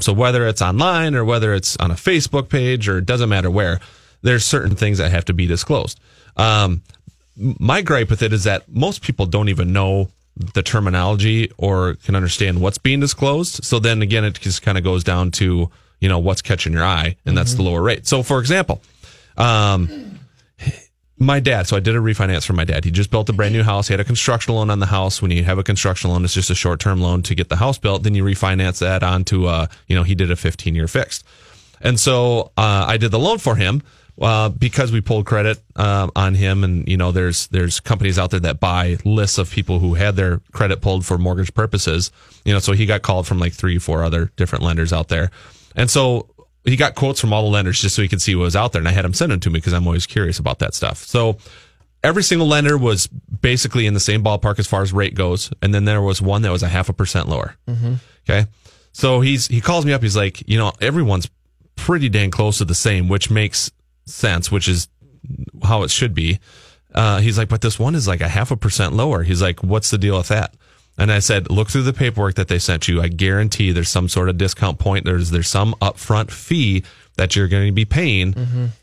So whether it's online or whether it's on a Facebook page or it doesn't matter where, there's certain things that have to be disclosed. My gripe with it is that most people don't even know the terminology or can understand what's being disclosed. So then again, it just kind of goes down to, you know, what's catching your eye, and that's the lower rate. So for example, my dad, so I did a refinance for my dad. He just built a brand new house. He had a construction loan on the house. When you have a construction loan, it's just a short-term loan to get the house built. Then you refinance that onto he did a 15-year fixed. And so, I did the loan for him, because we pulled credit, on him. And, you know, there's companies out there that buy lists of people who had their credit pulled for mortgage purposes, you know, so he got called from like 3 or 4 other different lenders out there. And so he got quotes from all the lenders just so he could see what was out there. And I had him send them to me because I'm always curious about that stuff. So every single lender was basically in the same ballpark as far as rate goes. And then there was one that was 0.5% lower. Mm-hmm. Okay. So he calls me up. He's like, you know, everyone's pretty dang close to the same, which makes sense, which is how it should be. He's like, but this one is like 0.5% lower. He's like, what's the deal with that? And I said, look through the paperwork that they sent you. I guarantee there's some sort of discount point. There's some upfront fee that you're going to be paying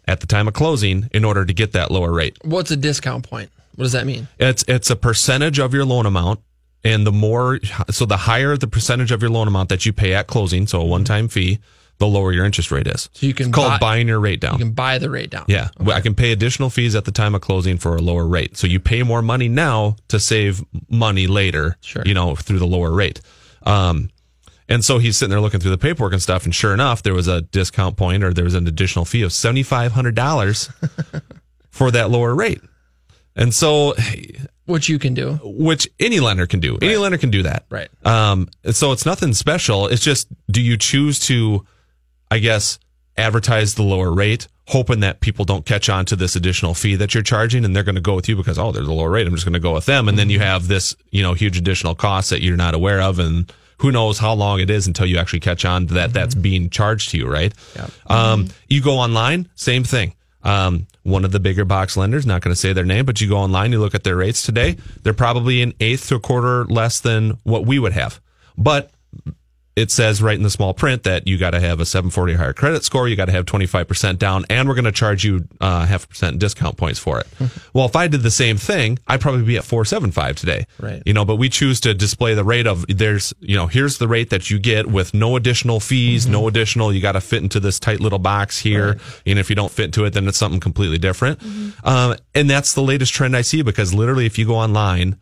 at the time of closing in order to get that lower rate. What's a discount point? What does that mean? It's a percentage of your loan amount. And the higher the percentage of your loan amount that you pay at closing, so a one-time fee, the lower your interest rate is. So it's called buying your rate down. You can buy the rate down. Yeah. Okay. I can pay additional fees at the time of closing for a lower rate. So you pay more money now to save money later, sure, you know, through the lower rate. And so he's sitting there looking through the paperwork and stuff. And sure enough, there was a discount point, or there was an additional fee of $7,500 for that lower rate. And so, which any lender can do. Right. Any lender can do that. Right. So it's nothing special. It's just, do you choose to, I guess, advertise the lower rate, hoping that people don't catch on to this additional fee that you're charging, and they're going to go with you because, oh, they're the lower rate, I'm just going to go with them. And then you have this, you know, huge additional cost that you're not aware of, and who knows how long it is until you actually catch on to that that's being charged to you, right? Yeah. You go online, same thing. One of the bigger box lenders, not going to say their name, but you go online, you look at their rates today, they're probably an eighth to a quarter less than what we would have. But it says right in the small print that you got to have a 740 or higher credit score. You got to have 25% down, and we're going to charge you 0.5% discount points for it. Well, if I did the same thing, I'd probably be at 4.75 today. Right. You know, but we choose to display the rate of there's, you know, here's the rate that you get with no additional fees, no additional. You got to fit into this tight little box here. Right. And if you don't fit into it, then it's something completely different. And that's the latest trend I see, because literally if you go online,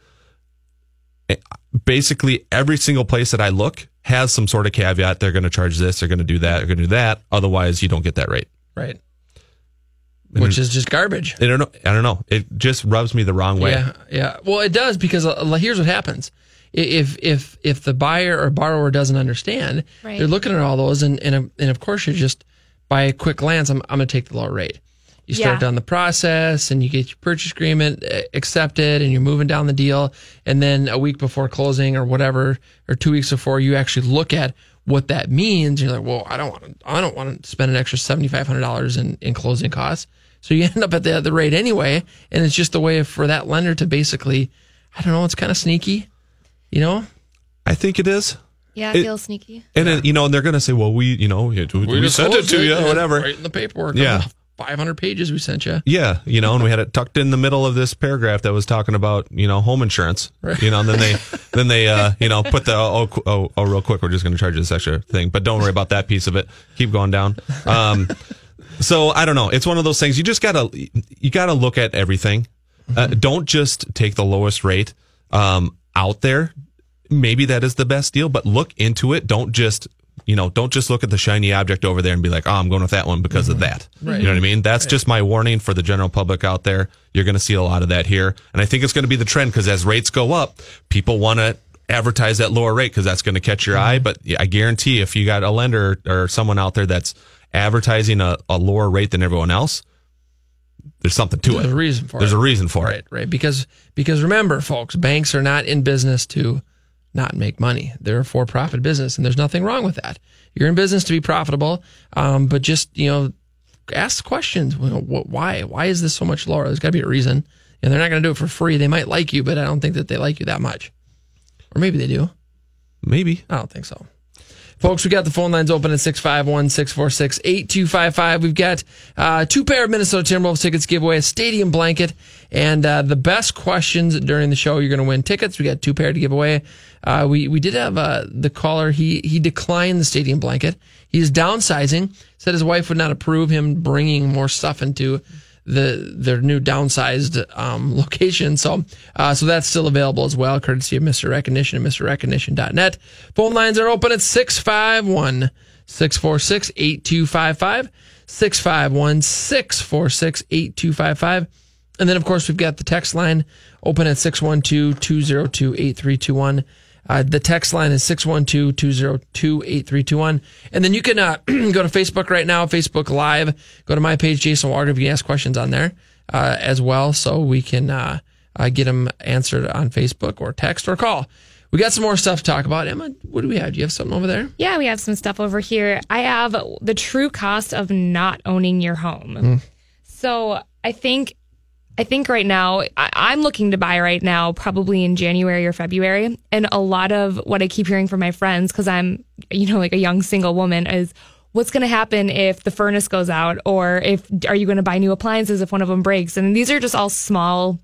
basically every single place that I look has some sort of caveat. They're going to charge this, they're going to do that, they're going to do that. Otherwise, you don't get that rate. Right. Which is just garbage. I don't know. It just rubs me the wrong way. Yeah. Well, it does, because here's what happens. If the buyer or borrower doesn't understand, right, they're looking at all those, and of course you're just, by a quick glance, I'm going to take the lower rate. You start down the process, and you get your purchase agreement accepted, and you're moving down the deal. And then a week before closing or whatever, or 2 weeks before, you actually look at what that means. You're like, well, I don't want to spend an extra $7,500 in closing costs. So you end up at the rate anyway. And it's just a way for that lender to basically, I don't know, it's kind of sneaky, you know? I think it is. Yeah, it feels sneaky. And, then, you know, and they're going to say, well, we sent it to you or whatever. Right in the paperwork. Yeah. 500 pages we sent you. Yeah, you know, and we had it tucked in the middle of this paragraph that was talking about, you know, home insurance. Right. You know, and then they you know, put the real quick, we're just going to charge you this extra thing, but don't worry about that piece of it. Keep going down. So I don't know. It's one of those things. You just gotta look at everything. Don't just take the lowest rate out there. Maybe that is the best deal, but look into it. Don't just look at the shiny object over there and be like, oh, I'm going with that one because of that. Right. You know what I mean? That's just my warning for the general public out there. You're going to see a lot of that here. And I think it's going to be the trend, because as rates go up, people want to advertise that lower rate because that's going to catch your eye. But I guarantee if you got a lender or someone out there that's advertising a lower rate than everyone else, there's something to it. There's a reason for it. Right. Because remember, folks, banks are not in business to not make money. They're a for-profit business, and there's nothing wrong with that. You're in business to be profitable, but just, you know, ask questions. Why? Why is this so much lower? There's got to be a reason, and they're not going to do it for free. They might like you, but I don't think that they like you that much. Or maybe they do. Maybe. I don't think so. Folks, we got the phone lines open at 651-646-8255. We've got two pair of Minnesota Timberwolves tickets giveaway, a stadium blanket, and the best questions during the show, you're going to win tickets. We got two pair to give away. We did have the caller. He declined the stadium blanket. He's downsizing. Said his wife would not approve him bringing more stuff into their new downsized location. So that's still available as well, courtesy of Mr. Recognition and MrRecognition.net. Phone lines are open at 651-646-8255, 651-646-8255. And then, of course, we've got the text line open at 612-202-8321. The text line is 612-202-8321. And then you can go to Facebook right now, Facebook Live. Go to my page, Jason Walgrave. You can ask questions on there as well, so we can get them answered on Facebook or text or call. We got some more stuff to talk about. Emma, what do we have? Do you have something over there? Yeah, we have some stuff over here. I have the true cost of not owning your home. So I think right now, I'm looking to buy right now, probably in January or February. And a lot of what I keep hearing from my friends, because I'm, you know, like a young single woman, is what's going to happen if the furnace goes out, or are you going to buy new appliances if one of them breaks? And these are just all small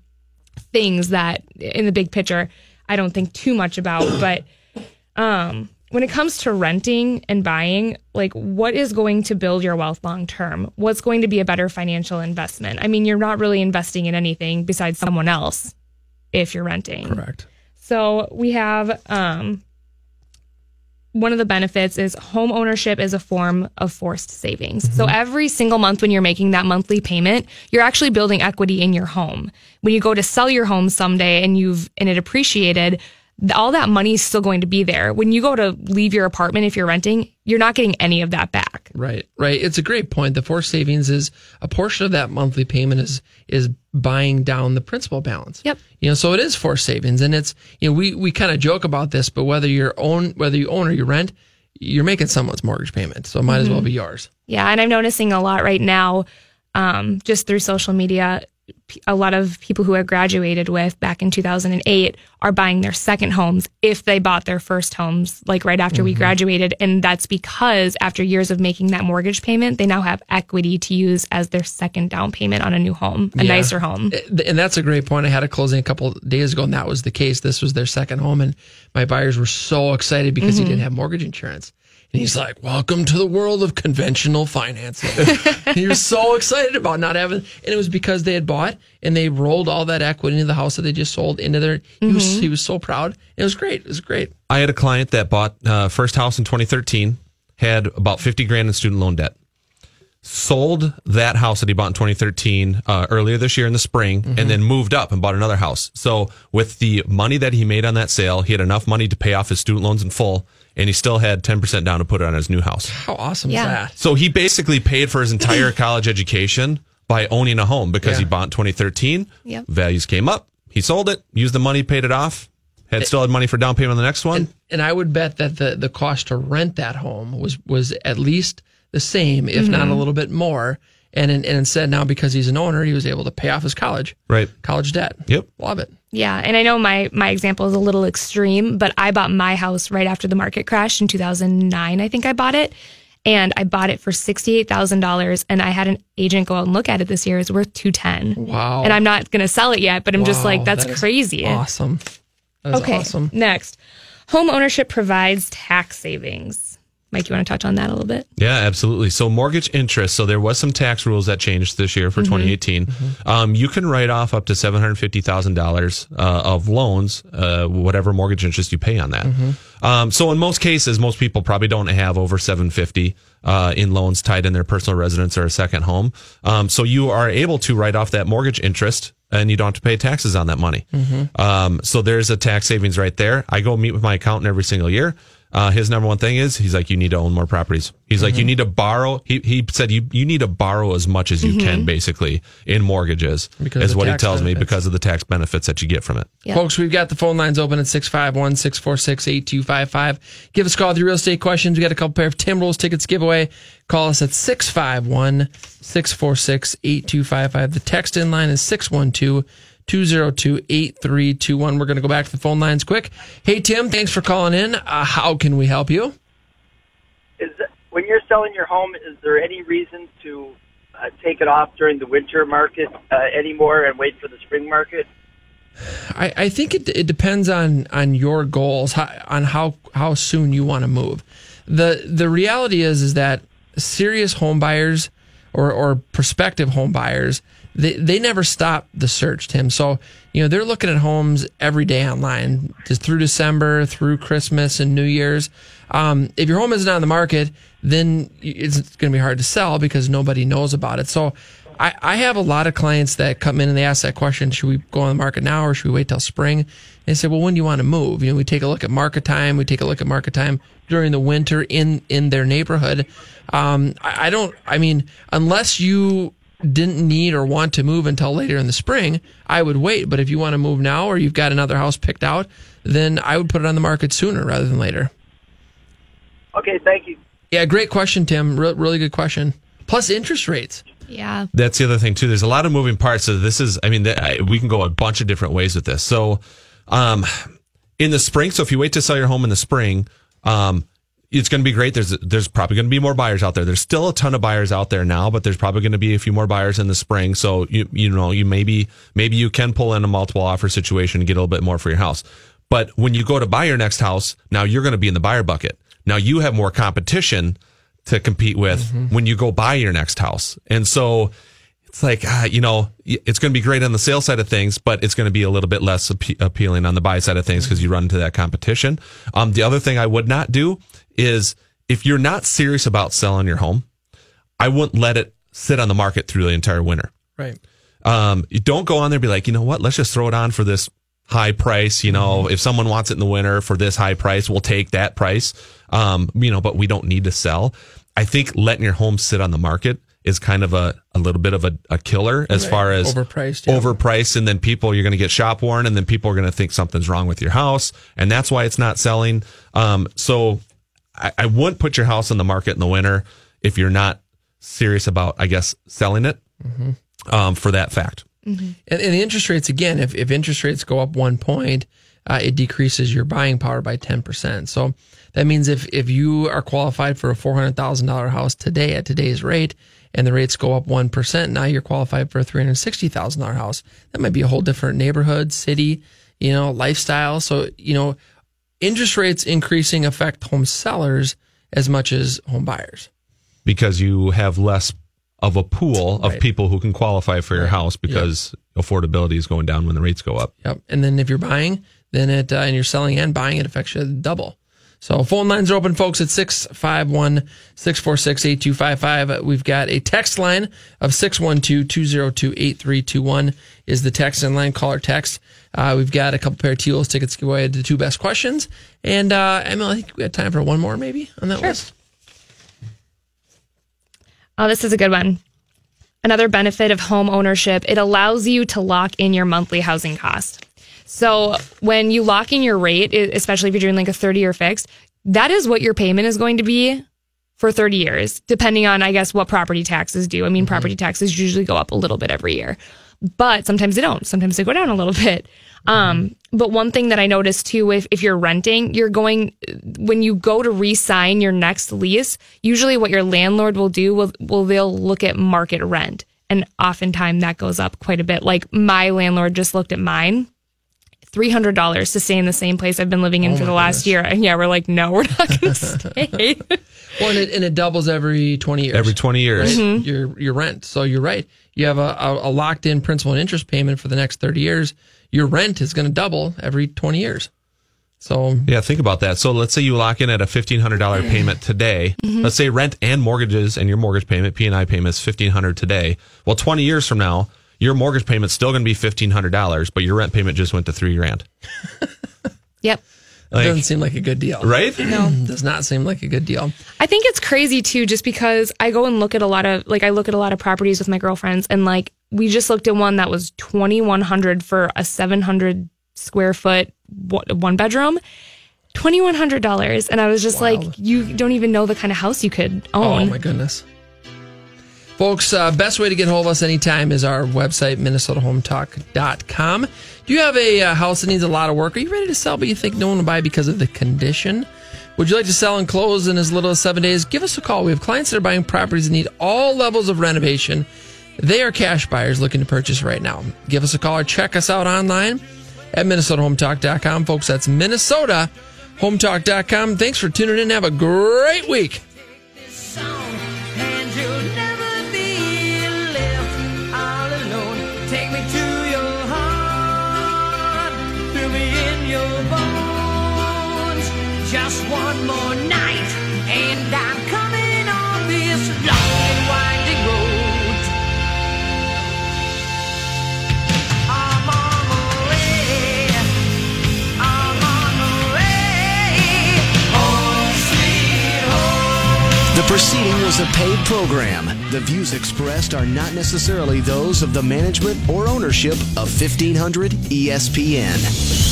things that in the big picture, I don't think too much about. But when it comes to renting and buying, like, what is going to build your wealth long term? What's going to be a better financial investment? I mean, you're not really investing in anything besides someone else if you're renting. Correct. So we have one of the benefits is home ownership is a form of forced savings. So every single month when you're making that monthly payment, you're actually building equity in your home. When you go to sell your home someday and it appreciated, all that money is still going to be there. When you go to leave your apartment, if you're renting, you're not getting any of that back. Right. It's a great point. The forced savings is a portion of that monthly payment is buying down the principal balance. Yep. You know, so it is forced savings, and it's, you know, we kind of joke about this, but whether you own or you rent, you're making someone's mortgage payment, so it might as well be yours. Yeah, and I'm noticing a lot right now, just through social media, a lot of people who I graduated with back in 2008 are buying their second homes if they bought their first homes, like right after we graduated. And that's because after years of making that mortgage payment, they now have equity to use as their second down payment on a new home, a nicer home. And that's a great point. I had a closing a couple of days ago, and that was the case. This was their second home, and my buyers were so excited because he didn't have mortgage insurance. And he's like, welcome to the world of conventional financing. He was so excited about not having, and it was because they had bought and they rolled all that equity into the house that they just sold into their, he was so proud. It was great. It was great. I had a client that bought first house in 2013, had about $50,000 in student loan debt, sold that house that he bought in 2013 earlier this year in the spring, and then moved up and bought another house. So with the money that he made on that sale, he had enough money to pay off his student loans in full. And he still had 10% down to put on his new house. How awesome is that? So he basically paid for his entire college education by owning a home because he bought in 2013. Yep. Values came up. He sold it, used the money, paid it off, still had money for down payment on the next one. And I would bet that the cost to rent that home was at least the same, if not a little bit more. And instead now, because he's an owner, he was able to pay off his college debt. Yep. Love it. Yeah. And I know my example is a little extreme, but I bought my house right after the market crashed in 2009. I think I bought it, and I bought it for $68,000, and I had an agent go out and look at it this year. It's worth $210,000. Wow. And I'm not going to sell it yet, but I'm just like, that's crazy. Awesome. Okay. Awesome. Next, home ownership provides tax savings. Mike, you want to touch on that a little bit? Yeah, absolutely. So mortgage interest. So there was some tax rules that changed this year for 2018. You can write off up to $750,000 of loans, whatever mortgage interest you pay on that. So in most cases, most people probably don't have over $750,000 in loans tied in their personal residence or a second home. So you are able to write off that mortgage interest, and you don't have to pay taxes on that money. So there's a tax savings right there. I go meet with my accountant every single year. His number one thing is, he's like, you need to own more properties. He's like, you need to borrow. He said, you need to borrow as much as you can, basically, in mortgages, is what he tells me, because of the tax benefits that you get from it. Yep. Folks, we've got the phone lines open at 651-646-8255. Give us a call with your real estate questions. We got a couple pair of Timberwolves tickets giveaway. Call us at 651-646-8255. The text in line is 612-202-8321. We're going to go back to the phone lines quick. Hey, Tim, thanks for calling in. How can we help you? When you're selling your home, is there any reason to take it off during the winter market anymore and wait for the spring market? I think it depends on your goals, on how soon you want to move. The reality is that serious home buyers or prospective home buyers, They never stop the search, Tim. So, they're looking at homes every day online, just through December, through Christmas and New Year's. If your home isn't on the market, then it's going to be hard to sell because nobody knows about it. So I have a lot of clients that come in and they ask that question, should we go on the market now or should we wait till spring? And I say, well, when do you want to move? We take a look at market time. We take a look at market time during the winter in their neighborhood. Unless you didn't need or want to move until later in the spring, I would wait. But if you want to move now or you've got another house picked out, then I would put it on the market sooner rather than later. Okay, thank you. Yeah, great question, Tim. Really good question. Plus interest rates. Yeah. That's the other thing, too. There's a lot of moving parts. So this is, we can go a bunch of different ways with this. So in the spring, so if you wait to sell your home in the spring, it's going to be great. There's probably going to be more buyers out there. There's still a ton of buyers out there now, but there's probably going to be a few more buyers in the spring. So you maybe you can pull in a multiple offer situation and get a little bit more for your house. But when you go to buy your next house, now you're going to be in the buyer bucket. Now you have more competition to compete with when you go buy your next house. And so it's like, it's going to be great on the sale side of things, but it's going to be a little bit less appealing on the buy side of things because you run into that competition. The other thing I would not do is, if you're not serious about selling your home, I wouldn't let it sit on the market through the entire winter. Right. You don't go on there and be like, you know what, let's just throw it on for this high price. If someone wants it in the winter for this high price, we'll take that price. But we don't need to sell. I think letting your home sit on the market is kind of a little bit of a killer as far as overpriced. And then you're going to get shop worn, and then people are going to think something's wrong with your house. And that's why it's not selling. So I wouldn't put your house on the market in the winter if you're not serious about, selling it for that fact. Mm-hmm. And the interest rates, again, if interest rates go up 1 point, it decreases your buying power by 10%. So that means if you are qualified for a $400,000 house today at today's rate, and the rates go up 1%, now you're qualified for a $360,000 house. That might be a whole different neighborhood, city, lifestyle. So, interest rates increasing affect home sellers as much as home buyers. Because you have less of a pool of people who can qualify for your house because affordability is going down when the rates go up. Yep. And then if you're buying, then and you're selling and buying, it affects you double. So phone lines are open, folks, at 651-646-8255. We've got a text line of 612-202-8321 is the text and line caller text. We've got a couple pair of T-Wolves tickets to give away to the two best questions. And, Emily, I think we had time for one more maybe on that list. Oh, this is a good one. Another benefit of home ownership, it allows you to lock in your monthly housing cost. So when you lock in your rate, especially if you're doing like a 30-year fixed, that is what your payment is going to be for 30 years, depending on, I guess, what property taxes do. I mean, property taxes usually go up a little bit every year, but sometimes they don't. Sometimes they go down a little bit. But one thing that I noticed too, if you're renting, when you go to re-sign your next lease, usually what your landlord will do, they'll look at market rent. And oftentimes that goes up quite a bit. Like my landlord just looked at mine. $300 to stay in the same place I've been living in for the last year. And yeah, we're like, no, we're not going to stay. Well, and it doubles every 20 years. Every 20 years. Right? Mm-hmm. Your rent. So you're right. You have a locked-in principal and interest payment for the next 30 years. Your rent is going to double every 20 years. So yeah, think about that. So let's say you lock in at a $1,500 payment today. Mm-hmm. Let's say rent and mortgages and your mortgage payment, P&I payment is $1,500 today. Well, 20 years from now, your mortgage payment's still going to be $1,500, but your rent payment just went to $3,000. Yep. It doesn't seem like a good deal. Right? No. Does not seem like a good deal. I think it's crazy too, just because I go and look at a lot of properties with my girlfriends, and like we just looked at one that was $2,100 for a 700 square foot one bedroom. $2,100. And I was just like, you don't even know the kind of house you could own. Oh my goodness. Folks, best way to get hold of us anytime is our website, MinnesotaHometalk.com. Do you have a house that needs a lot of work? Are you ready to sell, but you think no one will buy because of the condition? Would you like to sell and close in as little as 7 days? Give us a call. We have clients that are buying properties that need all levels of renovation. They are cash buyers looking to purchase right now. Give us a call or check us out online at MinnesotaHometalk.com. Folks, that's MinnesotaHometalk.com. Thanks for tuning in. Have a great week. Just one more night, and I'm coming on this long and winding road. I'm on the way, home sweet home. The preceding was a paid program. The views expressed are not necessarily those of the management or ownership of 1500 ESPN.